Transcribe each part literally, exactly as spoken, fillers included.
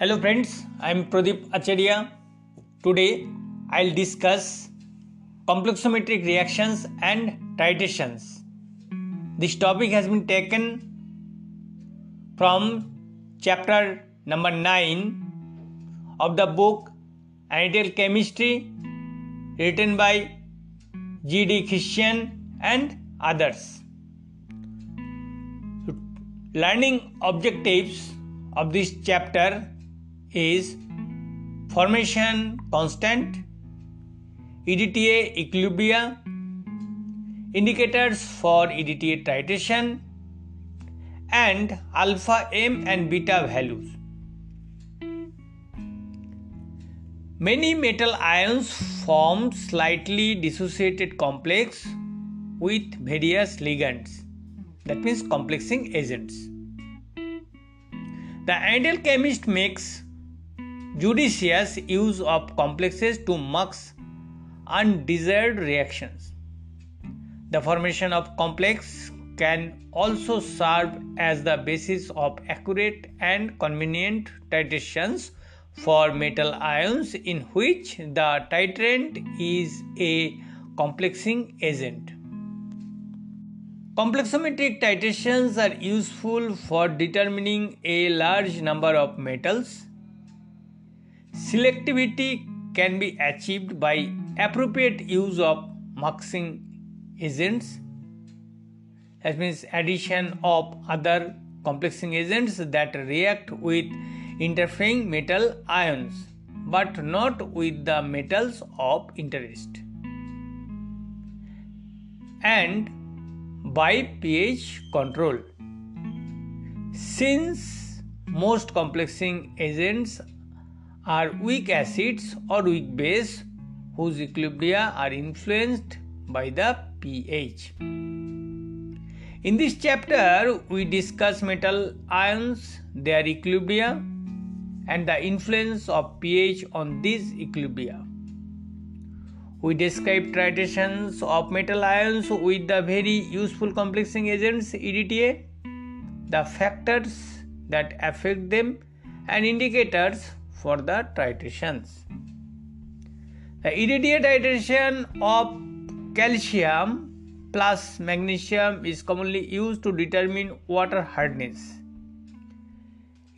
Hello friends, I am Pradeep Acharya. Today I will discuss complexometric reactions and titrations. This topic has been taken from chapter number nine of the book Analytical Chemistry, written by G D Christian and others. Learning objectives of this chapter is formation constant, E D T A equilibria, indicators for E D T A titration, and alpha M and beta values. Many metal ions form slightly dissociated complex with various ligands, that means complexing agents. The ideal chemist makes judicious use of complexes to mask undesired reactions. The formation of complex can also serve as the basis of accurate and convenient titrations for metal ions in which the titrant is a complexing agent. Complexometric titrations are useful for determining a large number of metals. Selectivity can be achieved by appropriate use of mixing agents, that means addition of other complexing agents that react with interfering metal ions but not with the metals of interest, and by pH control. Since most complexing agents are weak acids or weak base whose equilibria are influenced by the pH. In this chapter, we discuss metal ions, their equilibria, and the influence of pH on these equilibria. We describe titrations of metal ions with the very useful complexing agents E D T A, the factors that affect them, and indicators for the titrations. The E D T A titration of calcium plus magnesium is commonly used to determine water hardness.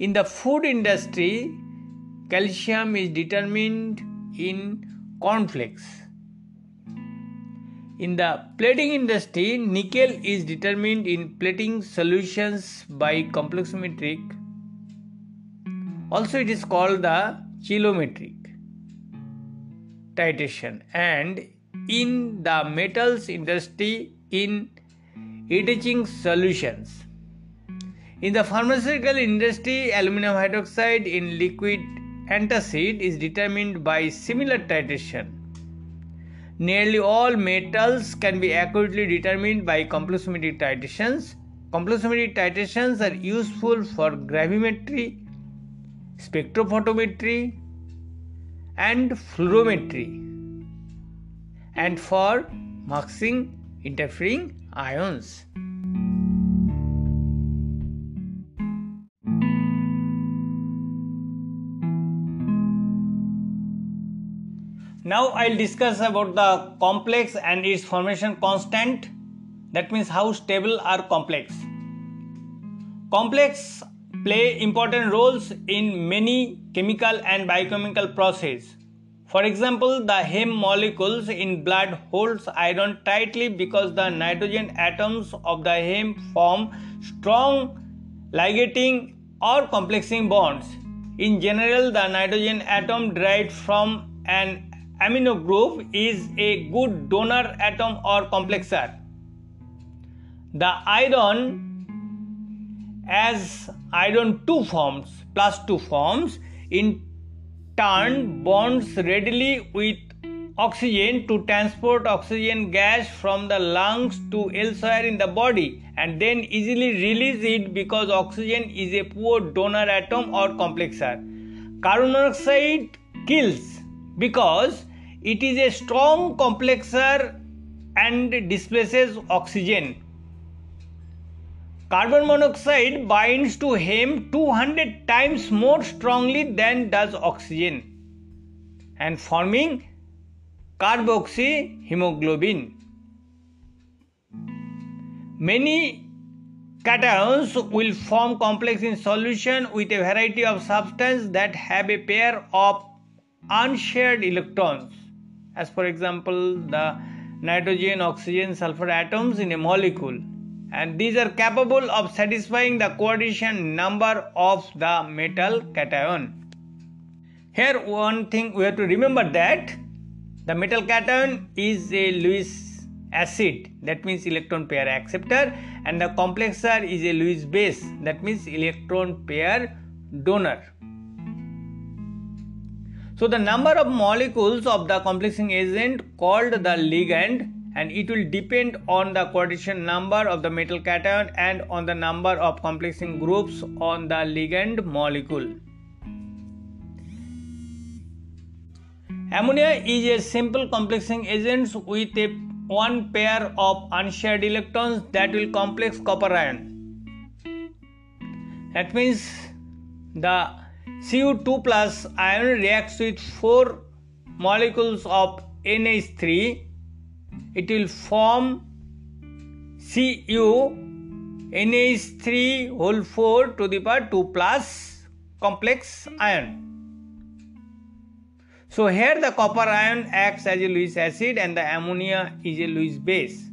In the food industry, calcium is determined in cornflakes. In the plating industry, nickel is determined in plating solutions by complexometric. Also, it is called the chelometric titration, and in the metals industry in etching solutions. In the pharmaceutical industry, aluminum hydroxide in liquid antacid is determined by similar titration. Nearly all metals can be accurately determined by complexometric titrations. Complexometric titrations are useful for gravimetry, spectrophotometry, and fluorometry, and for marking interfering ions. Now I'll discuss about the complex and its formation constant, that means how stable are complex. Complex play important roles in many chemical and biochemical processes. For example, the heme molecules in blood holds iron tightly because the nitrogen atoms of the heme form strong ligating or complexing bonds. In general, the nitrogen atom derived from an amino group is a good donor atom or complexer. The iron as iron two forms, plus two forms, in turn bonds readily with oxygen to transport oxygen gas from the lungs to elsewhere in the body, and then easily release it because oxygen is a poor donor atom or complexer. Carbon monoxide kills because it is a strong complexer and displaces oxygen. Carbon monoxide binds to heme two hundred times more strongly than does oxygen and forming carboxyhemoglobin. Many cations will form complex in solution with a variety of substances that have a pair of unshared electrons, as for example the nitrogen, oxygen, sulfur atoms in a molecule, and these are capable of satisfying the coordination number of the metal cation. Here one thing we have to remember, that the metal cation is a Lewis acid, that means electron pair acceptor, and the complexer is a Lewis base, that means electron pair donor. So the number of molecules of the complexing agent called the ligand, and it will depend on the coordination number of the metal cation and on the number of complexing groups on the ligand molecule. Ammonia is a simple complexing agent with a one pair of unshared electrons that will complex copper ion. That means the C O two plus ion reacts with four molecules of N H three. It will form C U N H three whole four to the power two plus complex ion. So here the copper ion acts as a Lewis acid and the ammonia is a Lewis base,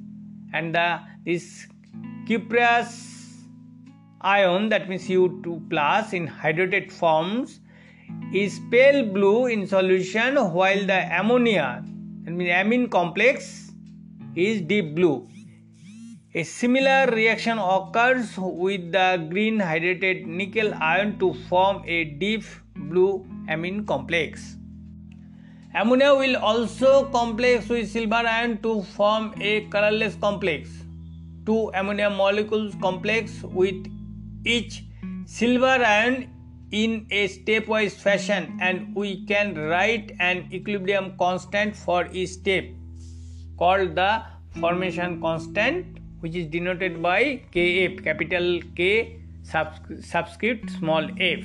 and the, this cuprous ion, that means C O two plus in hydrated forms, is pale blue in solution, while the ammonia, that means amine complex, is deep blue. A similar reaction occurs with the green hydrated nickel ion to form a deep blue amine complex. Ammonia will also complex with silver ion to form a colorless complex. Two ammonia molecules complex with each silver ion in a stepwise fashion, and we can write an equilibrium constant for each step called the formation constant, which is denoted by K F, capital K subscript small f.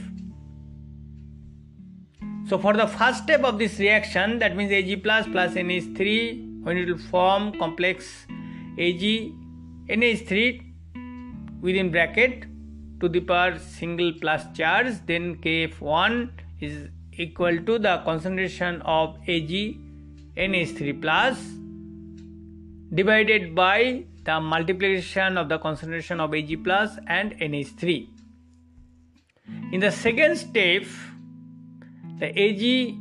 So for the first step of this reaction, that means A G plus plus N H three, when it will form complex A G N H three within bracket to the power single plus charge, then K F one is equal to the concentration of A G N H three plus divided by the multiplication of the concentration of A G plus and N H three. In the second step, the A G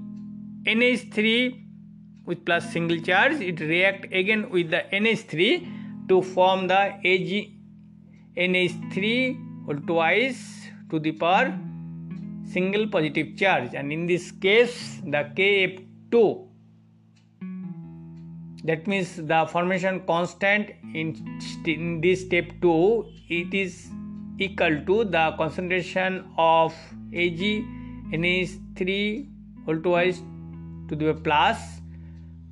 N H three with plus single charge, it reacts again with the N H three to form the A G N H three or twice to the power single positive charge, and in this case the K F two, that means the formation constant in, in this step two, it is equal to the concentration of A G N H three whole twice to the plus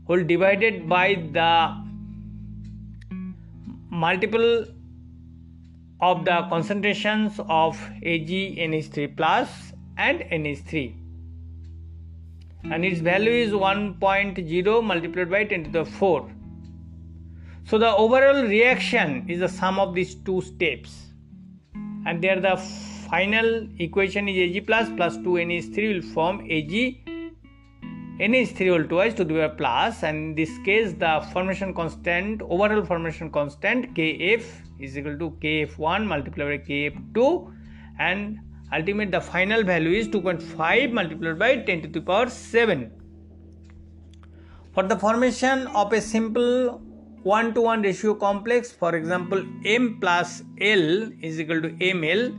whole divided by the multiple of the concentrations of A G N H three plus and N H three, and its value is one point zero multiplied by ten to the four. So the overall reaction is the sum of these two steps, and they are the final equation is A G plus plus two N H three will form A G N H three whole twice to the power plus, and in this case the formation constant, overall formation constant K F is equal to K F one multiplied by K F two, and ultimate the final value is two point five multiplied by ten to the power seven. For the formation of a simple one to one ratio complex, for example M plus L is equal to M L,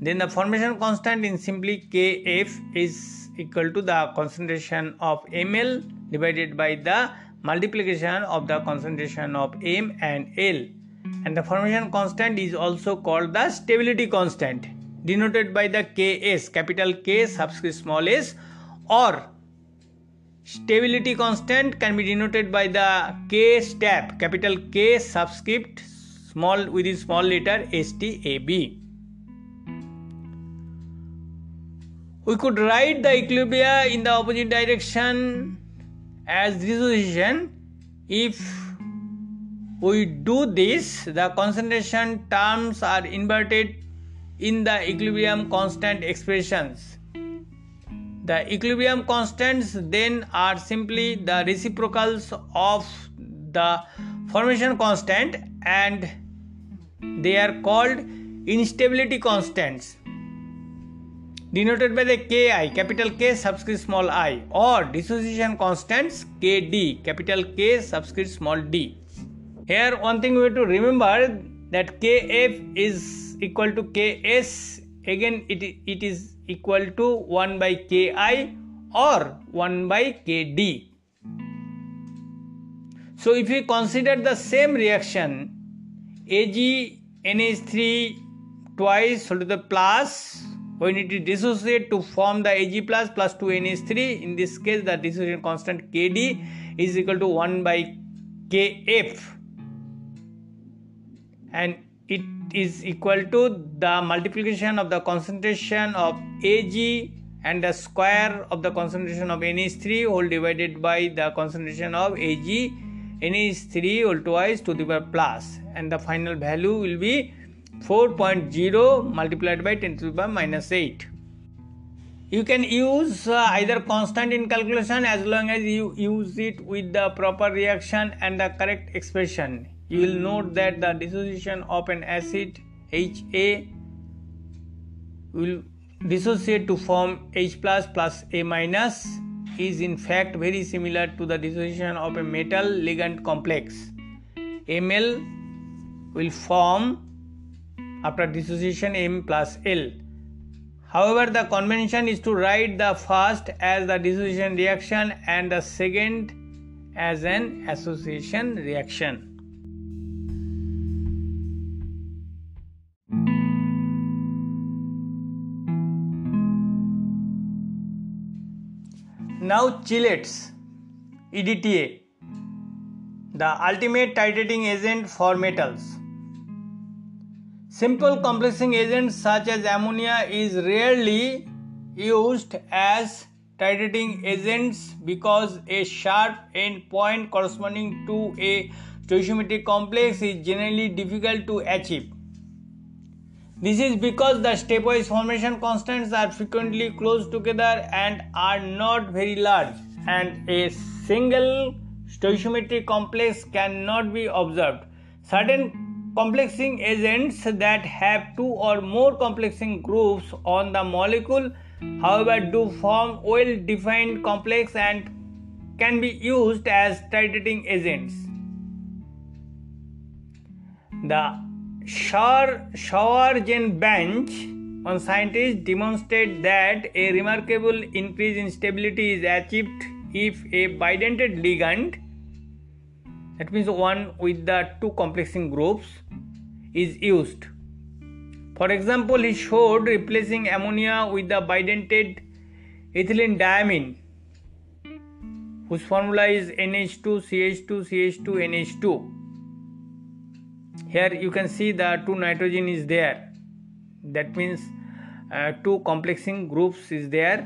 then the formation constant in simply K F is equal to the concentration of M L divided by the multiplication of the concentration of M and L. And the formation constant is also called the stability constant, denoted by the K S, capital K subscript small s, or stability constant can be denoted by the K stab, capital K subscript small within small letter S T A B. We could write the equilibria in the opposite direction as dissociation. If we do this, the concentration terms are inverted in the equilibrium constant expressions. The equilibrium constants then are simply the reciprocals of the formation constant, and they are called instability constants, denoted by the K I, capital K subscript small I, or dissociation constants K D, capital K subscript small d. Here one thing we have to remember that K F is equal to K S, again it, it is equal to one by K I or one by K D. So if we consider the same reaction A G N H three twice to the plus, when it is dissociated to form the Ag plus plus two N H three, in this case the dissociation constant K D is equal to one by K F, and it is equal to the multiplication of the concentration of Ag and the square of the concentration of N H three whole divided by the concentration of A G N H three whole twice to the power plus, and the final value will be four point zero multiplied by ten to the power minus eight. You can use uh, either constant in calculation as long as you use it with the proper reaction and the correct expression. You will note that the dissociation of an acid H A will dissociate to form H plus plus A minus is in fact very similar to the dissociation of a metal ligand complex. M L will form after dissociation M plus L. However, the convention is to write the first as the dissociation reaction and the second as an association reaction. Now chelates, E D T A, the ultimate titrating agent for metals. Simple complexing agents such as ammonia is rarely used as titrating agents because a sharp end point corresponding to a stoichiometric complex is generally difficult to achieve. This is because the stepwise formation constants are frequently close together and are not very large, and a single stoichiometric complex cannot be observed. Certain complexing agents that have two or more complexing groups on the molecule, however, do form well-defined complex and can be used as titrating agents. The Schwarzenbach, one scientist, demonstrated that a remarkable increase in stability is achieved if a bidentate ligand, that means one with the two complexing groups, is used. For example, he showed replacing ammonia with the bidentate ethylenediamine, whose formula is N H two C H two C H two N H two. Here you can see the two nitrogen is there. That means uh, two complexing groups is there.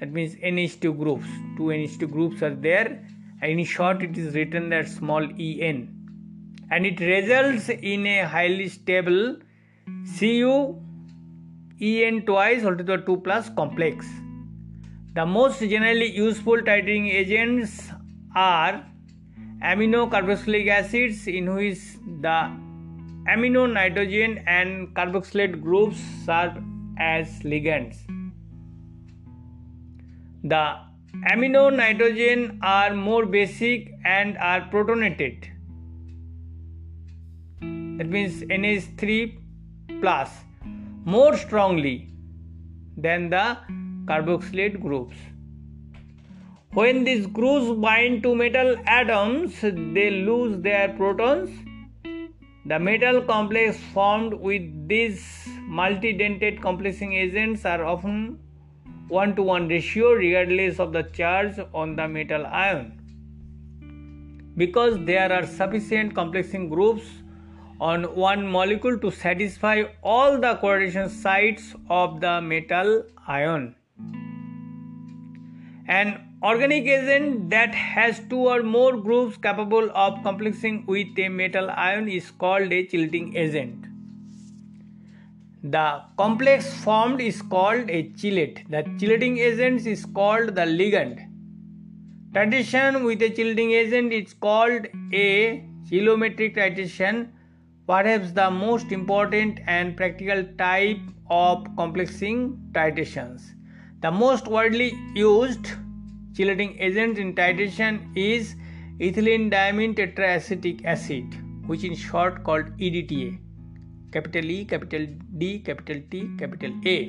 That means N H two groups. Two N H two groups are there. In short, it is written that small en, and it results in a highly stable Cu en twice all to the two plus complex. The most generally useful titrating agents are amino carboxylic acids, in which the amino nitrogen and carboxylate groups serve as ligands. The amino nitrogen are more basic and are protonated. That means N H three plus more strongly than the carboxylate groups. When these groups bind to metal atoms, they lose their protons. The metal complex formed with these multidentate complexing agents are often one to one ratio regardless of the charge on the metal ion. because there are sufficient complexing groups on one molecule to satisfy all the coordination sites of the metal ion. An organic agent that has two or more groups capable of complexing with a metal ion is called a chelating agent. The complex formed is called a chelate. The chelating agent is called the ligand. Titration with a chelating agent is called a chelometric titration, perhaps the most important and practical type of complexing titrations. The most widely used chelating agent in titration is ethylene tetraacetic acid, which in short called E D T A. Capital E, capital D, capital T, capital A.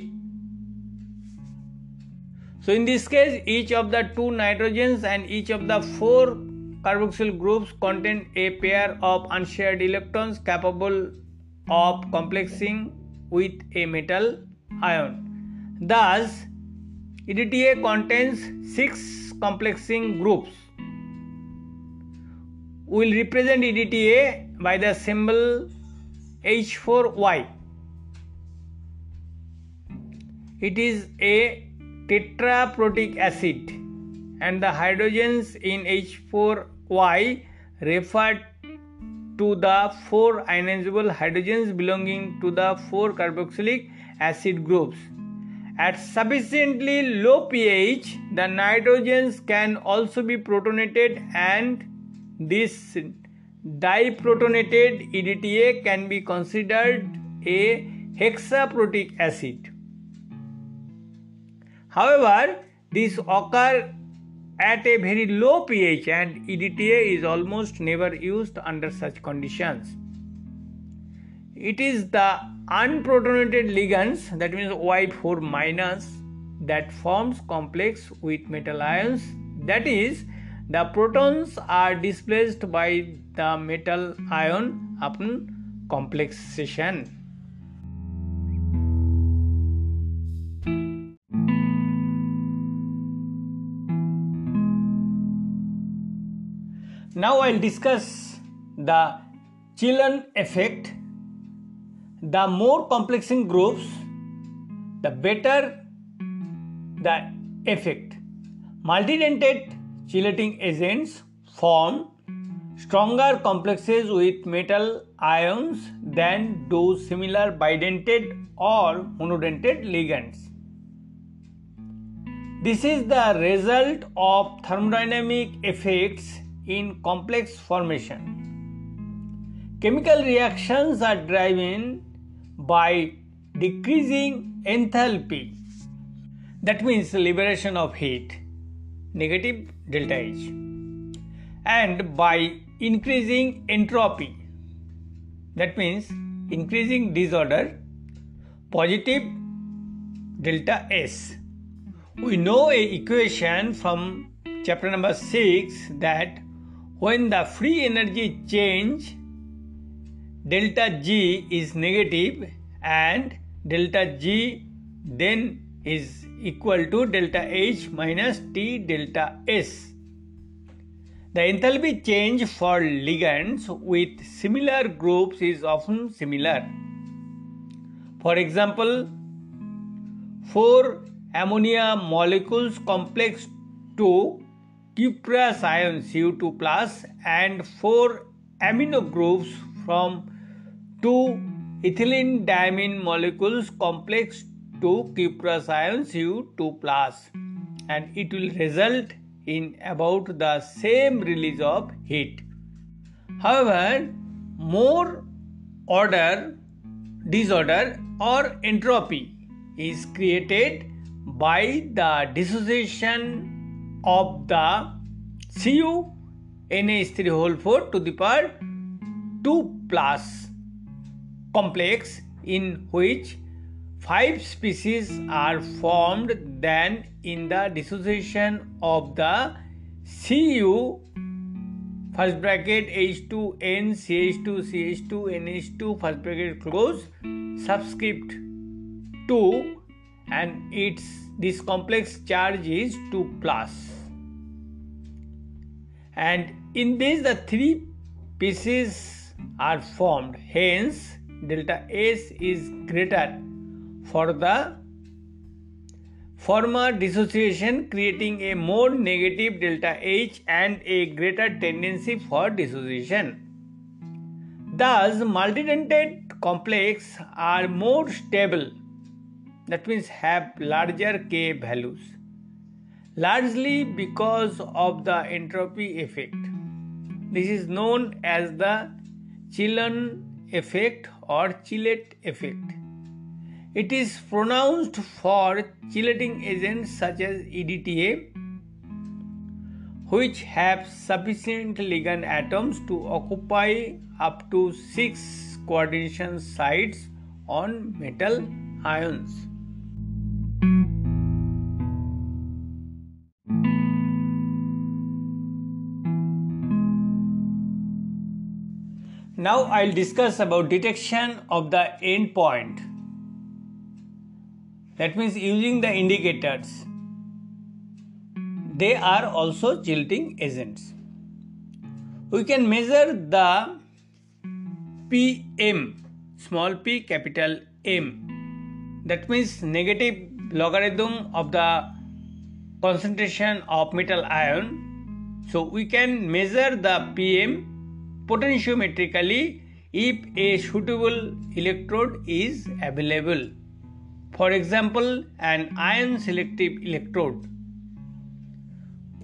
So in this case, each of the two nitrogens and each of the four carboxyl groups contain a pair of unshared electrons capable of complexing with a metal ion. Thus, E D T A contains six complexing groups. We will represent E D T A by the symbol H four Y. It is a tetraprotic acid, and the hydrogens in H four Y refer to the four ionizable hydrogens belonging to the four carboxylic acid groups. At sufficiently low pH, the nitrogens can also be protonated, and this diprotonated E D T A can be considered a hexaprotic acid. However, these occur at a very low pH, and E D T A is almost never used under such conditions. It is the unprotonated ligands, that means Y four minus, that forms complex with metal ions, that is, the protons are displaced by the metal ion upon complexation. Now I'll discuss the Chilon effect. The more complexing groups, the better the effect. Multidentate chelating agents form stronger complexes with metal ions than do similar bidentate or monodentate ligands. This is the result of thermodynamic effects in complex formation. Chemical reactions are driven by decreasing enthalpy, that means liberation of heat, negative delta H, and by increasing entropy, that means increasing disorder, positive delta S. We know a equation from chapter number six that when the free energy change delta G is negative and delta G then is equal to delta H minus T delta S. The enthalpy change for ligands with similar groups is often similar. For example, four ammonia molecules complex to cuprous ion C O two plus and four amino groups from two ethylene diamine molecules complex to cuprous ion C O two plus, and it will result in about the same release of heat. However, more order, disorder or entropy is created by the dissociation of the C U N H three whole four to the power two plus complex, in which five species are formed than in the dissociation of the Cu first bracket H two N C H two C H two N H two first bracket close subscript two, and its this complex charge is two plus, and in this the three pieces are formed. Hence, delta S is greater for the former dissociation, creating a more negative delta H and a greater tendency for dissociation. Thus, multidentate complexes are more stable, that means have larger K values, largely because of the entropy effect. This is known as the Chilon effect or Chillet effect. It is pronounced for chelating agents such as E D T A, which have sufficient ligand atoms to occupy up to six coordination sites on metal ions. Now I'll discuss about detection of the endpoint. That means using the indicators. They are also chelating agents. We can measure the P M, small p capital M. That means negative logarithm of the concentration of metal ion. So we can measure the P M potentiometrically if a suitable electrode is available. For example, an ion selective electrode,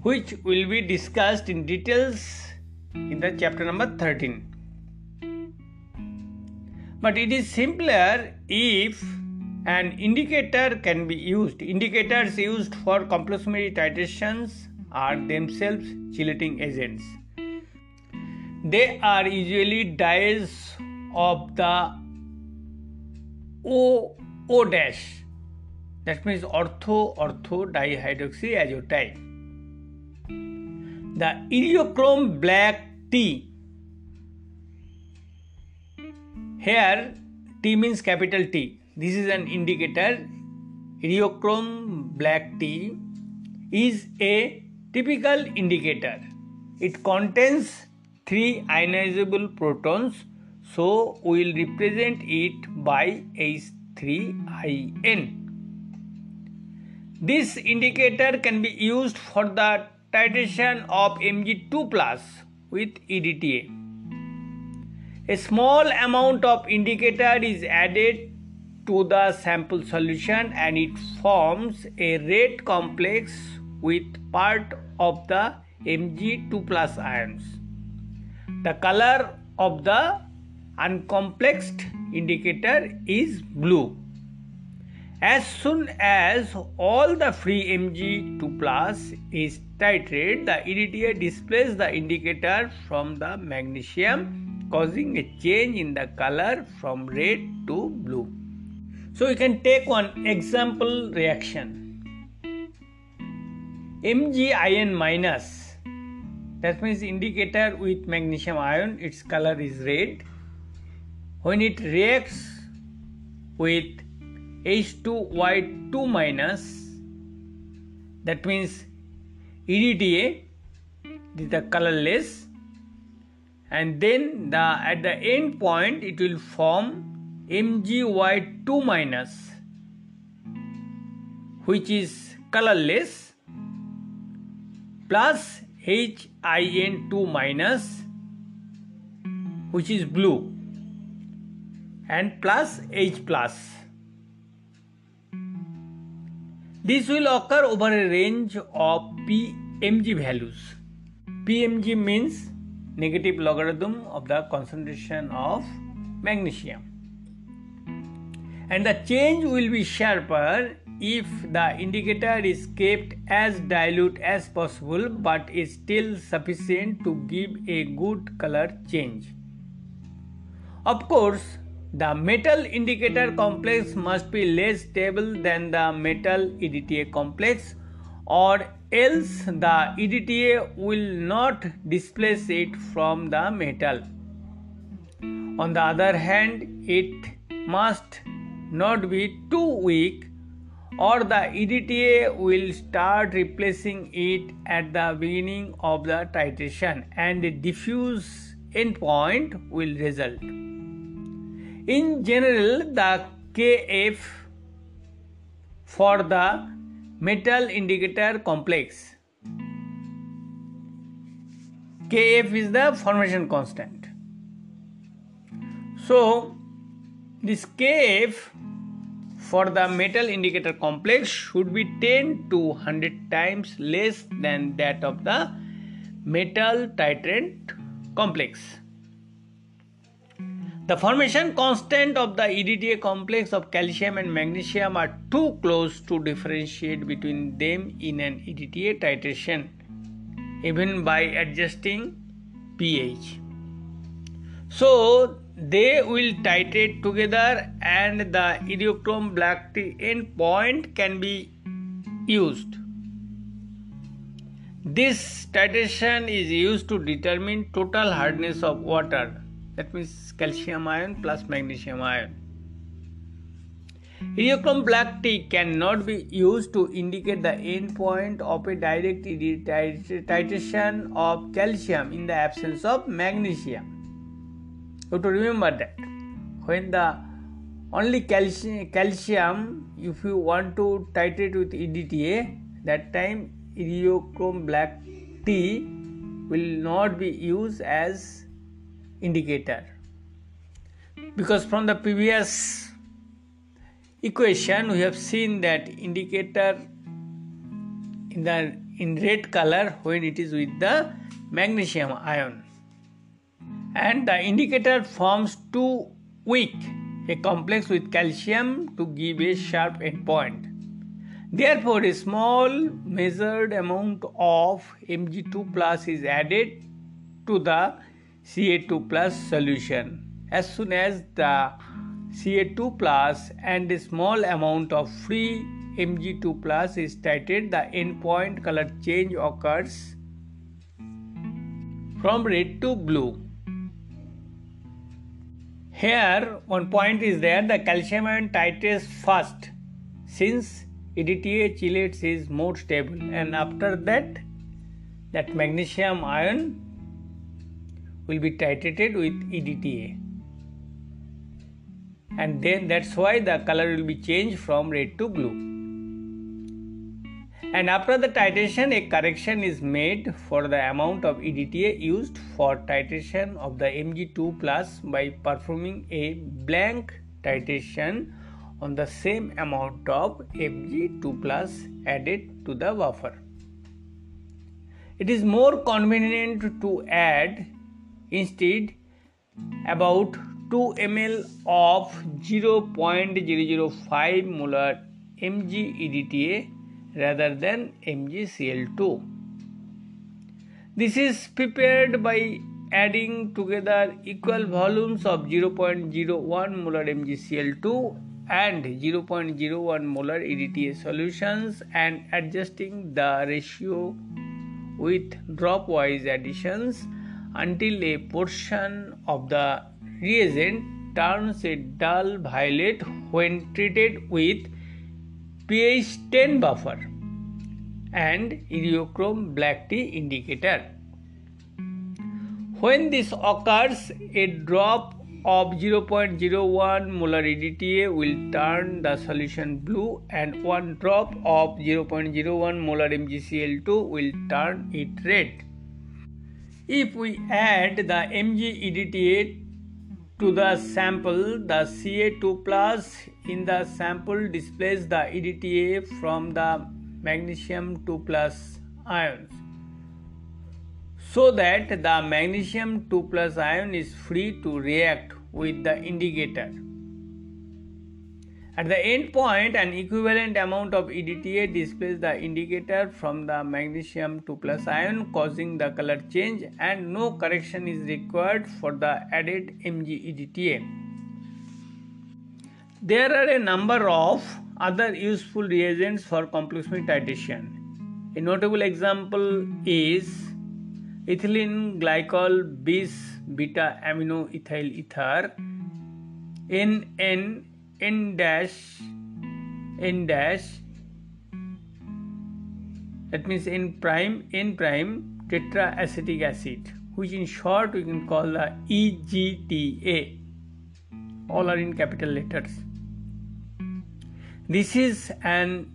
which will be discussed in details in the chapter number thirteen. But it is simpler if an indicator can be used. Indicators used for complexometric titrations are themselves chelating agents. They are usually dyes of the O O dash, that means ortho ortho dihydroxyazotide. The Eriochrome Black T. Here T means capital T. This is an indicator. Eriochrome Black T is a typical indicator. It contains three ionizable protons, so we will represent it by H three I N. This indicator can be used for the titration of M G two plus with E D T A. A small amount of indicator is added to the sample solution and it forms a red complex with part of the M G two plus ions. The color of the uncomplexed indicator is blue. As soon as all the free M G two plus is titrated, the E D T A displays the indicator from the magnesium, causing a change in the color from red to blue. So we can take one example reaction. M G ion minus, that means indicator with magnesium ion, its color is red. When it reacts with H two Y two minus, that means E D T A, this is the colorless, and then the at the end point it will form M G Y two minus, which is colorless, plus H I N two minus, which is blue, and plus H plus. This will occur over a range of P M G values. P M G means negative logarithm of the concentration of magnesium. And the change will be sharper if the indicator is kept as dilute as possible but is still sufficient to give a good color change. Of course, the metal indicator complex must be less stable than the metal E D T A complex, or else the E D T A will not displace it from the metal. On the other hand, it must not be too weak or the E D T A will start replacing it at the beginning of the titration, and the diffuse endpoint will result. In general, the K F for the metal indicator complex, K F is the formation constant. So this K F for the metal indicator complex should be ten to one hundred times less than that of the metal titrant complex. The formation constant of the E D T A complex of calcium and magnesium are too close to differentiate between them in an E D T A titration, even by adjusting pH. So they will titrate together, and the Eriochrome Black T endpoint can be used. This titration is used to determine total hardness of water, that means calcium ion plus magnesium ion. Eriochrome Black T cannot be used to indicate the endpoint of a direct titration of calcium in the absence of magnesium. You have to remember that when the only calcium, calcium, if you want to titrate with E D T A, that time Eriochrome Black T will not be used as indicator, because from the previous equation we have seen that indicator in the in red color when it is with the magnesium ion. And the indicator forms too weak a complex with calcium to give a sharp endpoint. Therefore, a small measured amount of M G two plus is added to the C A two plus solution. As soon as the C A two plus and a small amount of free M G two plus is titrated, the endpoint color change occurs from red to blue. Here, one point is there, the calcium ion titrates first, since E D T A chelates is more stable, and after that, that magnesium ion will be titrated with E D T A. And then that's why the color will be changed from red to blue. And after the titration, a correction is made for the amount of E D T A used for titration of the M G two plus by performing a blank titration on the same amount of M G two plus added to the buffer. It is more convenient to add instead about two milliliters of zero point zero zero five molar M G E D T A rather than M G C l two. This is prepared by adding together equal volumes of zero point zero one molar M G C l two and zero point zero one molar E D T A solutions and adjusting the ratio with dropwise additions until a portion of the reagent turns a dull violet when treated with pH ten buffer and Eriochrome Black T indicator. When this occurs, a drop of zero point zero one molar E D T A will turn the solution blue, and one drop of zero point zero one molar M G C l two will turn it red. If we add the M G E D T A to the sample, the C a two plus in the sample displays the E D T A from the magnesium two plus ions, so that the magnesium two plus ion is free to react with the indicator. At the end point, an equivalent amount of E D T A displays the indicator from the magnesium two plus ion, causing the color change, and no correction is required for the added M G E D T A. There are a number of other useful reagents for complexometric titration. A notable example is ethylene glycol bis beta aminoethyl ether N N N dash N dash that means N prime N prime tetraacetic acid, which in short we can call the E G T A. All are in capital letters. This is an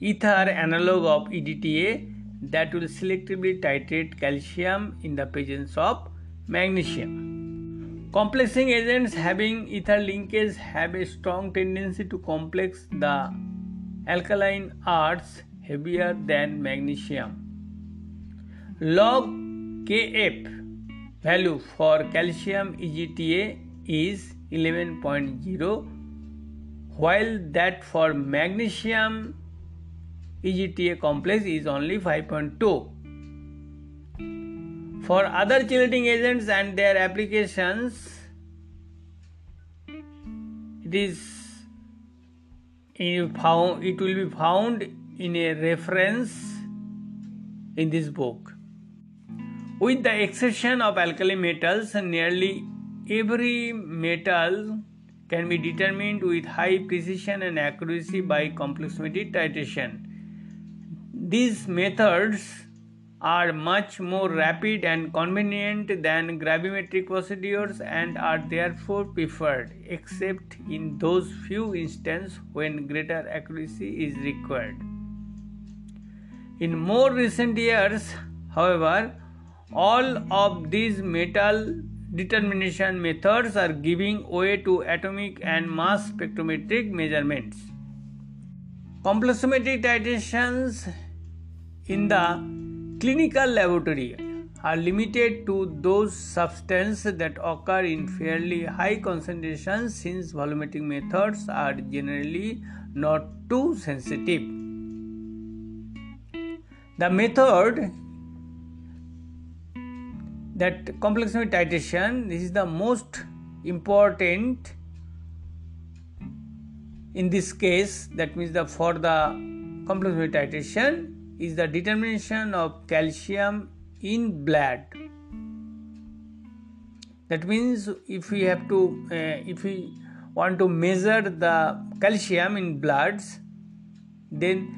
ether analog of E D T A that will selectively titrate calcium in the presence of magnesium. Complexing agents having ether linkage have a strong tendency to complex the alkaline earths heavier than magnesium. Log K F value for calcium E G T A is eleven point zero, while that for magnesium E G T A complex is only five point two. For other chelating agents and their applications, it is found, it will be found in a reference in this book. With the exception of alkali metals, nearly every metal can be determined with high precision and accuracy by complexometric titration. These methods are much more rapid and convenient than gravimetric procedures and are therefore preferred, except in those few instances when greater accuracy is required. In more recent years, however, all of these metal determination methods are giving way to atomic and mass spectrometric measurements. Complexometric titrations in the clinical laboratory are limited to those substances that occur in fairly high concentrations, since volumetric methods are generally not too sensitive. The method that complexometric titration is the most important in this case, that means the for the complexometric titration is the determination of calcium in blood. That means if we have to, uh, if we want to measure the calcium in bloods, then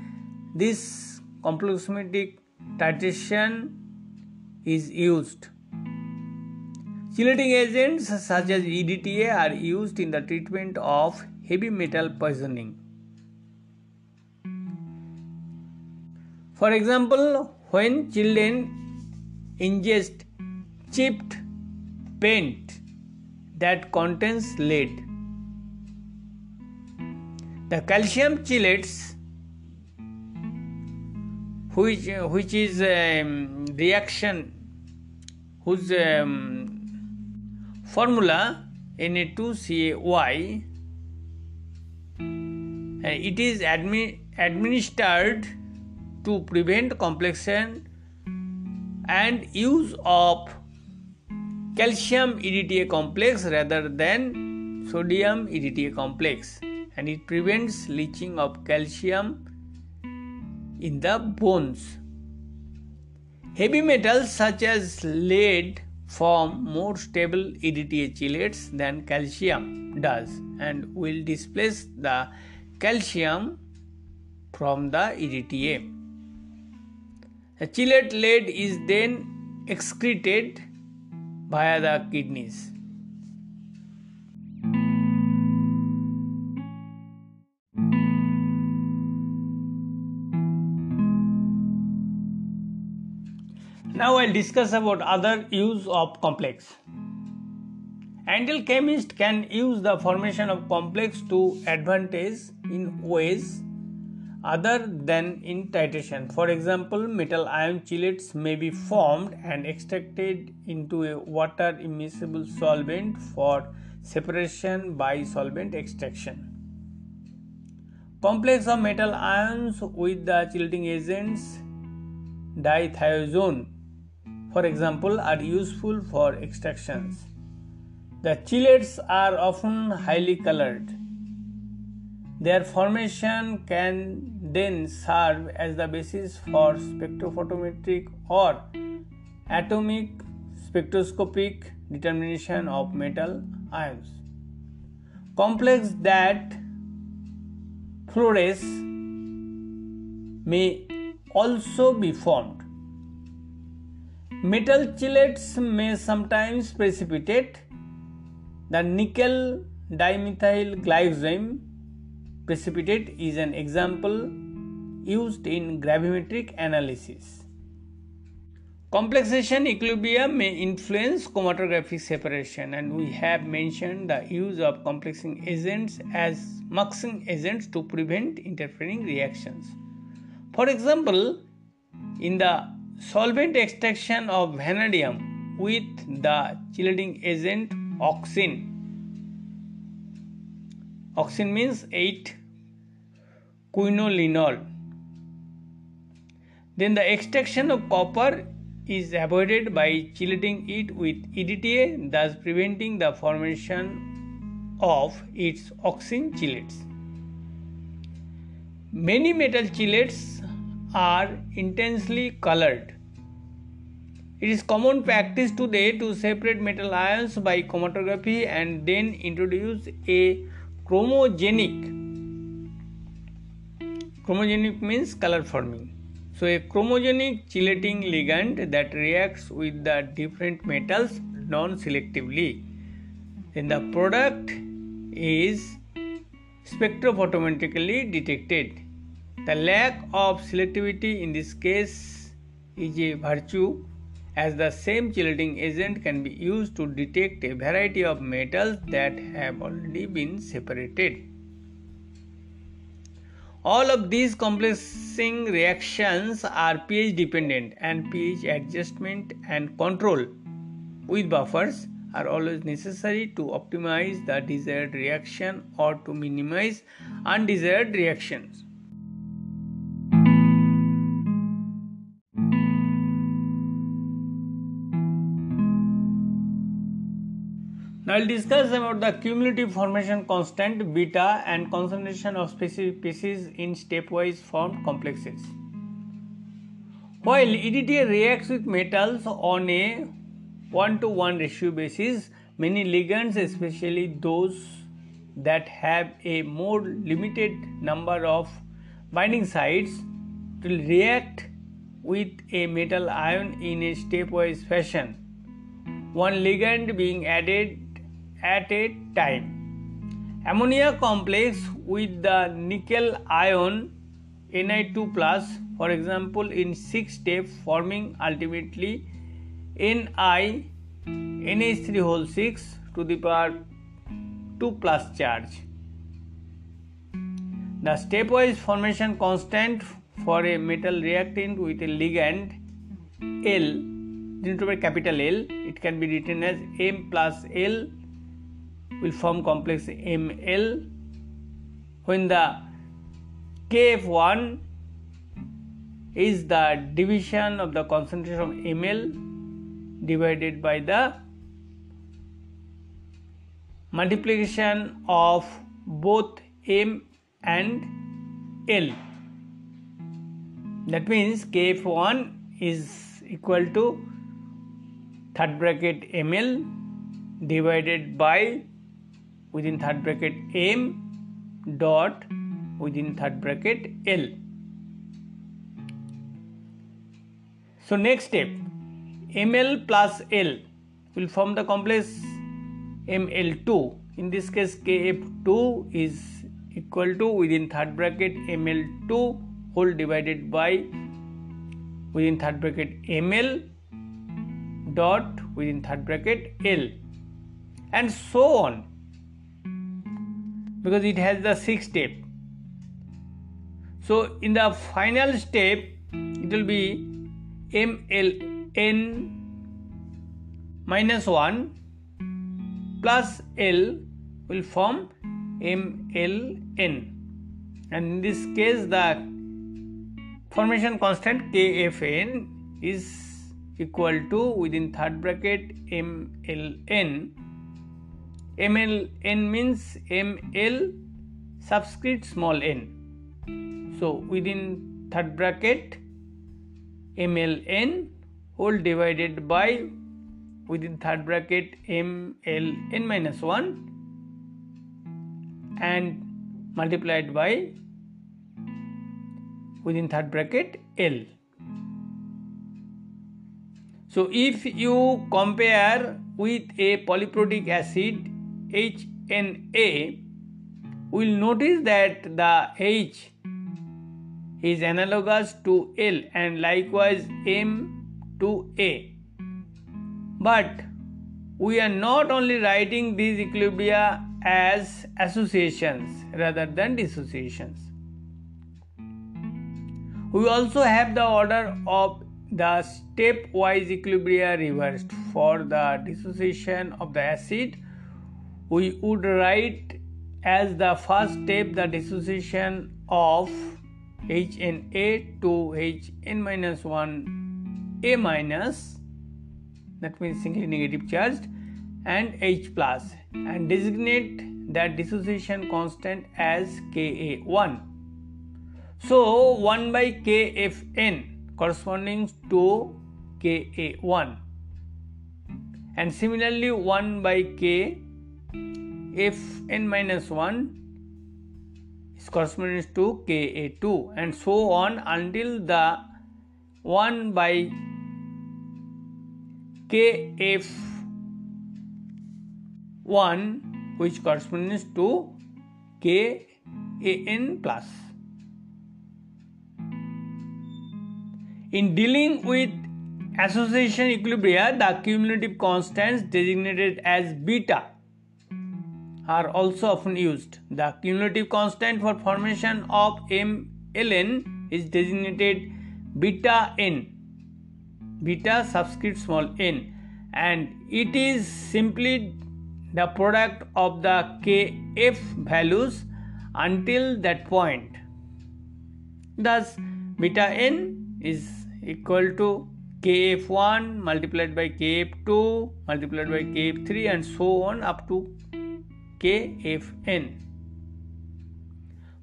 this complexometric titration is used. Chelating agents such as E D T A are used in the treatment of heavy metal poisoning. For example, when children ingest chipped paint that contains lead, the calcium chelates, which, which is um, reaction whose um, formula N A two C A Y, and it is admi- administered to prevent complexion and use of calcium E D T A complex rather than sodium E D T A complex, and it prevents leaching of calcium in the bones. Heavy metals such as lead form more stable E D T A chelates than calcium does and will displace the calcium from the E D T A. The chelate lead is then excreted via the kidneys. Now I'll discuss about other use of complex. Anteal chemist can use the formation of complex to advantage in ways other than in titration. For example, metal ion chelates may be formed and extracted into a water immiscible solvent for separation by solvent extraction. Complex of metal ions with the chelating agents dithizone, for example, are useful for extractions. The chelates are often highly colored. Their formation can then serve as the basis for spectrophotometric or atomic spectroscopic determination of metal ions. Complexes that fluoresce may also be formed. Metal chelates may sometimes precipitate. The nickel dimethylglyoxime precipitate is an example used in gravimetric analysis. Complexation equilibrium may influence chromatographic separation, and we have mentioned the use of complexing agents as muxing agents to prevent interfering reactions. For example, in the solvent extraction of vanadium with the chelating agent oxine. Oxine means eight quinolinol. Then the extraction of copper is avoided by chelating it with E D T A, thus preventing the formation of its oxine chelates. Many metal chelates are intensely colored. It is common practice today to separate metal ions by chromatography and then introduce a chromogenic. Chromogenic means color forming. So a chromogenic chelating ligand that reacts with the different metals non-selectively. Then the product is spectrophotometrically detected. The lack of selectivity in this case is a virtue, as the same chelating agent can be used to detect a variety of metals that have already been separated. All of these complexing reactions are pH dependent, and pH adjustment and control with buffers are always necessary to optimize the desired reaction or to minimize undesired reactions. Now I'll discuss about the cumulative formation constant beta and concentration of specific species in stepwise formed complexes. While E D T A reacts with metals on a one to one ratio basis, many ligands, especially those that have a more limited number of binding sites, will react with a metal ion in a stepwise fashion, one ligand being added at a time. Ammonia complex with the nickel ion N I two plus, for example, in six steps, forming ultimately Ni N H three whole six to the power two plus charge. The stepwise formation constant for a metal reactant with a ligand L, denoted by capital L, it can be written as M plus L, will form complex M L. When the K F one is the division of the concentration of M L divided by the multiplication of both M and L. That means K F one is equal to third bracket M L divided by within third bracket M dot within third bracket L. So next step, M L plus L will form the complex M L two. In this case, K F two is equal to within third bracket M L two whole divided by within third bracket M L dot within third bracket L, and so on, because it has the sixth step. So in the final step, it will be M L N minus one plus L will form M L N, and in this case the formation constant K F N is equal to within third bracket M L N. M L N means M L subscript small n. So within third bracket M L N whole divided by within third bracket M L N minus one and multiplied by within third bracket L. So if you compare with a polyprotic acid H N A, we will notice that the H is analogous to L and likewise M to A. But we are not only writing these equilibria as associations rather than dissociations. We also have the order of the stepwise equilibria reversed. For the dissociation of the acid, we would write as the first step the dissociation of H N A to H N minus one A minus, that means singly negative charged, and H plus, and designate that dissociation constant as K A one. So one by K F N corresponding to K A one, and similarly one by K F N minus one is corresponding to K A two, and so on until the one by K F one which corresponds to K A N plus. In dealing with association equilibria, the cumulative constants designated as beta are also often used. The cumulative constant for formation of M L N is designated beta n, beta subscript small n, and it is simply the product of the K F values until that point. Thus, beta n is equal to K F one multiplied by K F two multiplied by K F three and so on up to K F N.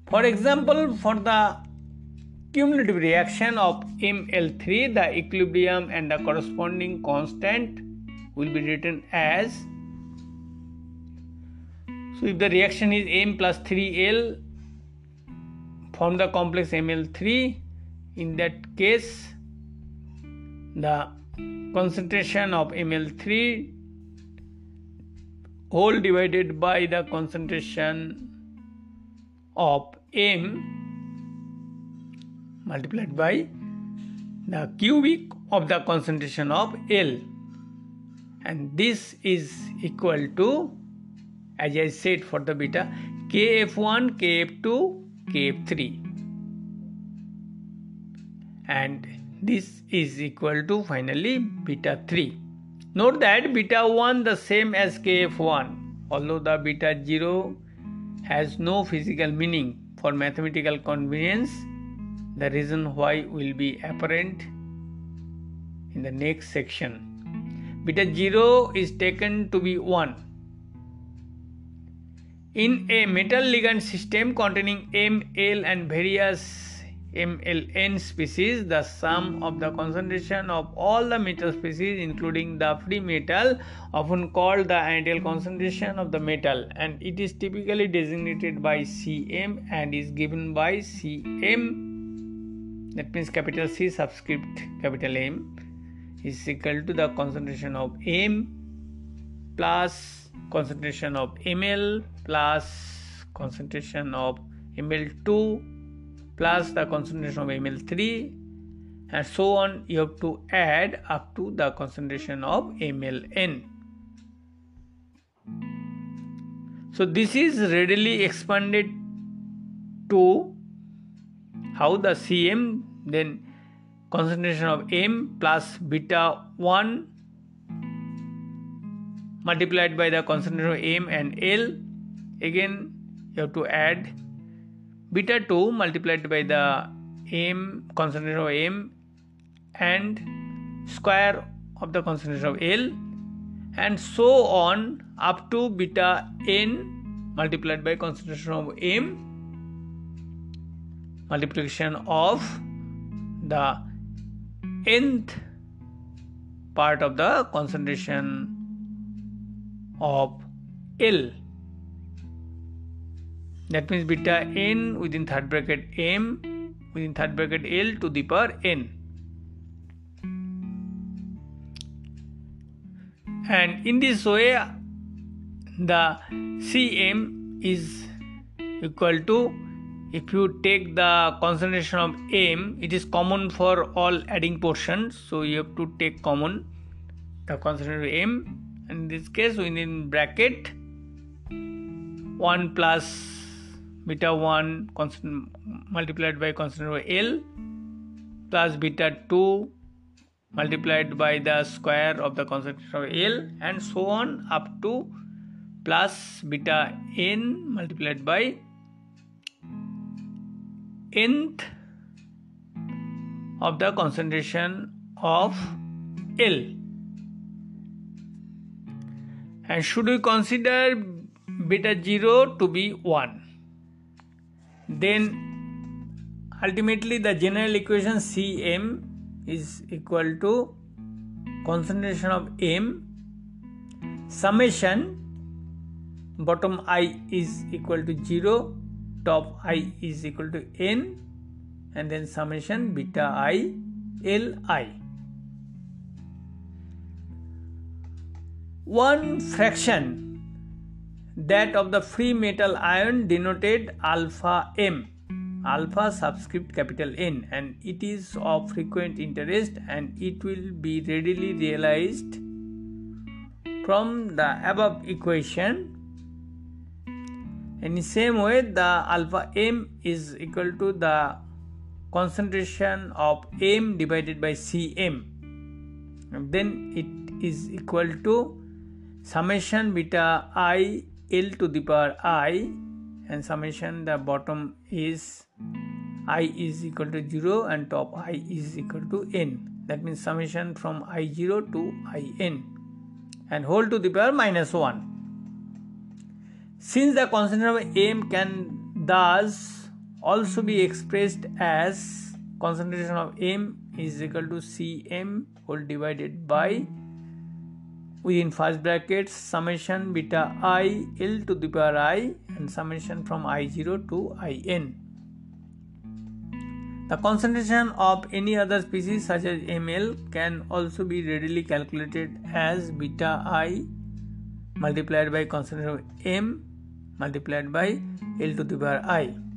For example, for the cumulative reaction of M L three, the equilibrium and the corresponding constant will be written as, so if the reaction is M plus three L from the complex M L three, in that case the concentration of M L three whole divided by the concentration of M multiplied by the cubic of the concentration of L, and this is equal to, as I said for the beta, K F one, K F two, K F three, and this is equal to finally beta three. Note that beta one the same as K F one, although the beta zero has no physical meaning for mathematical convenience. The reason why will be apparent in the next section. Beta zero is taken to be one. In a metal ligand system containing M L and various M L N species, the sum of the concentration of all the metal species including the free metal, often called the ideal concentration of the metal, and it is typically designated by C M and is given by C M, that means capital C subscript capital M, is equal to the concentration of M plus concentration of M L plus concentration of M L two plus the concentration of M L three, and so on you have to add up to the concentration of M L N. So this is readily expanded to how the C M, then concentration of M plus beta one multiplied by the concentration of M and L, again you have to add beta two multiplied by the M concentration of M and square of the concentration of L, and so on up to beta n multiplied by concentration of M, multiplication of the nth part of the concentration of L, that means beta n within third bracket M within third bracket L to the power N. And in this way the C M is equal to, if you take the concentration of M, it is common for all adding portions, so you have to take common the concentration of M, and in this case within bracket one plus beta one constant multiplied by concentration of L plus beta two multiplied by the square of the concentration of L, and so on up to plus beta N multiplied by nth of the concentration of L. And should we consider beta zero to be one, then ultimately the general equation C M is equal to concentration of M summation, bottom I is equal to zero, top I is equal to N, and then summation beta I L I. One fraction, that of the free metal ion, denoted alpha M, alpha subscript capital N, and it is of frequent interest and it will be readily realized from the above equation. In the same way, the alpha M is equal to the concentration of M divided by C M, and then it is equal to summation beta I L to the power I, and summation the bottom is I is equal to zero and top I is equal to N, that means summation from I zero to I N, and whole to the power minus one. Since the concentration of M can thus also be expressed as concentration of M is equal to C M whole divided by within first bracket summation beta I L to the power I, and summation from I zero to I N. The concentration of any other species such as M L can also be readily calculated as beta I multiplied by concentration of M multiplied by L to the power I.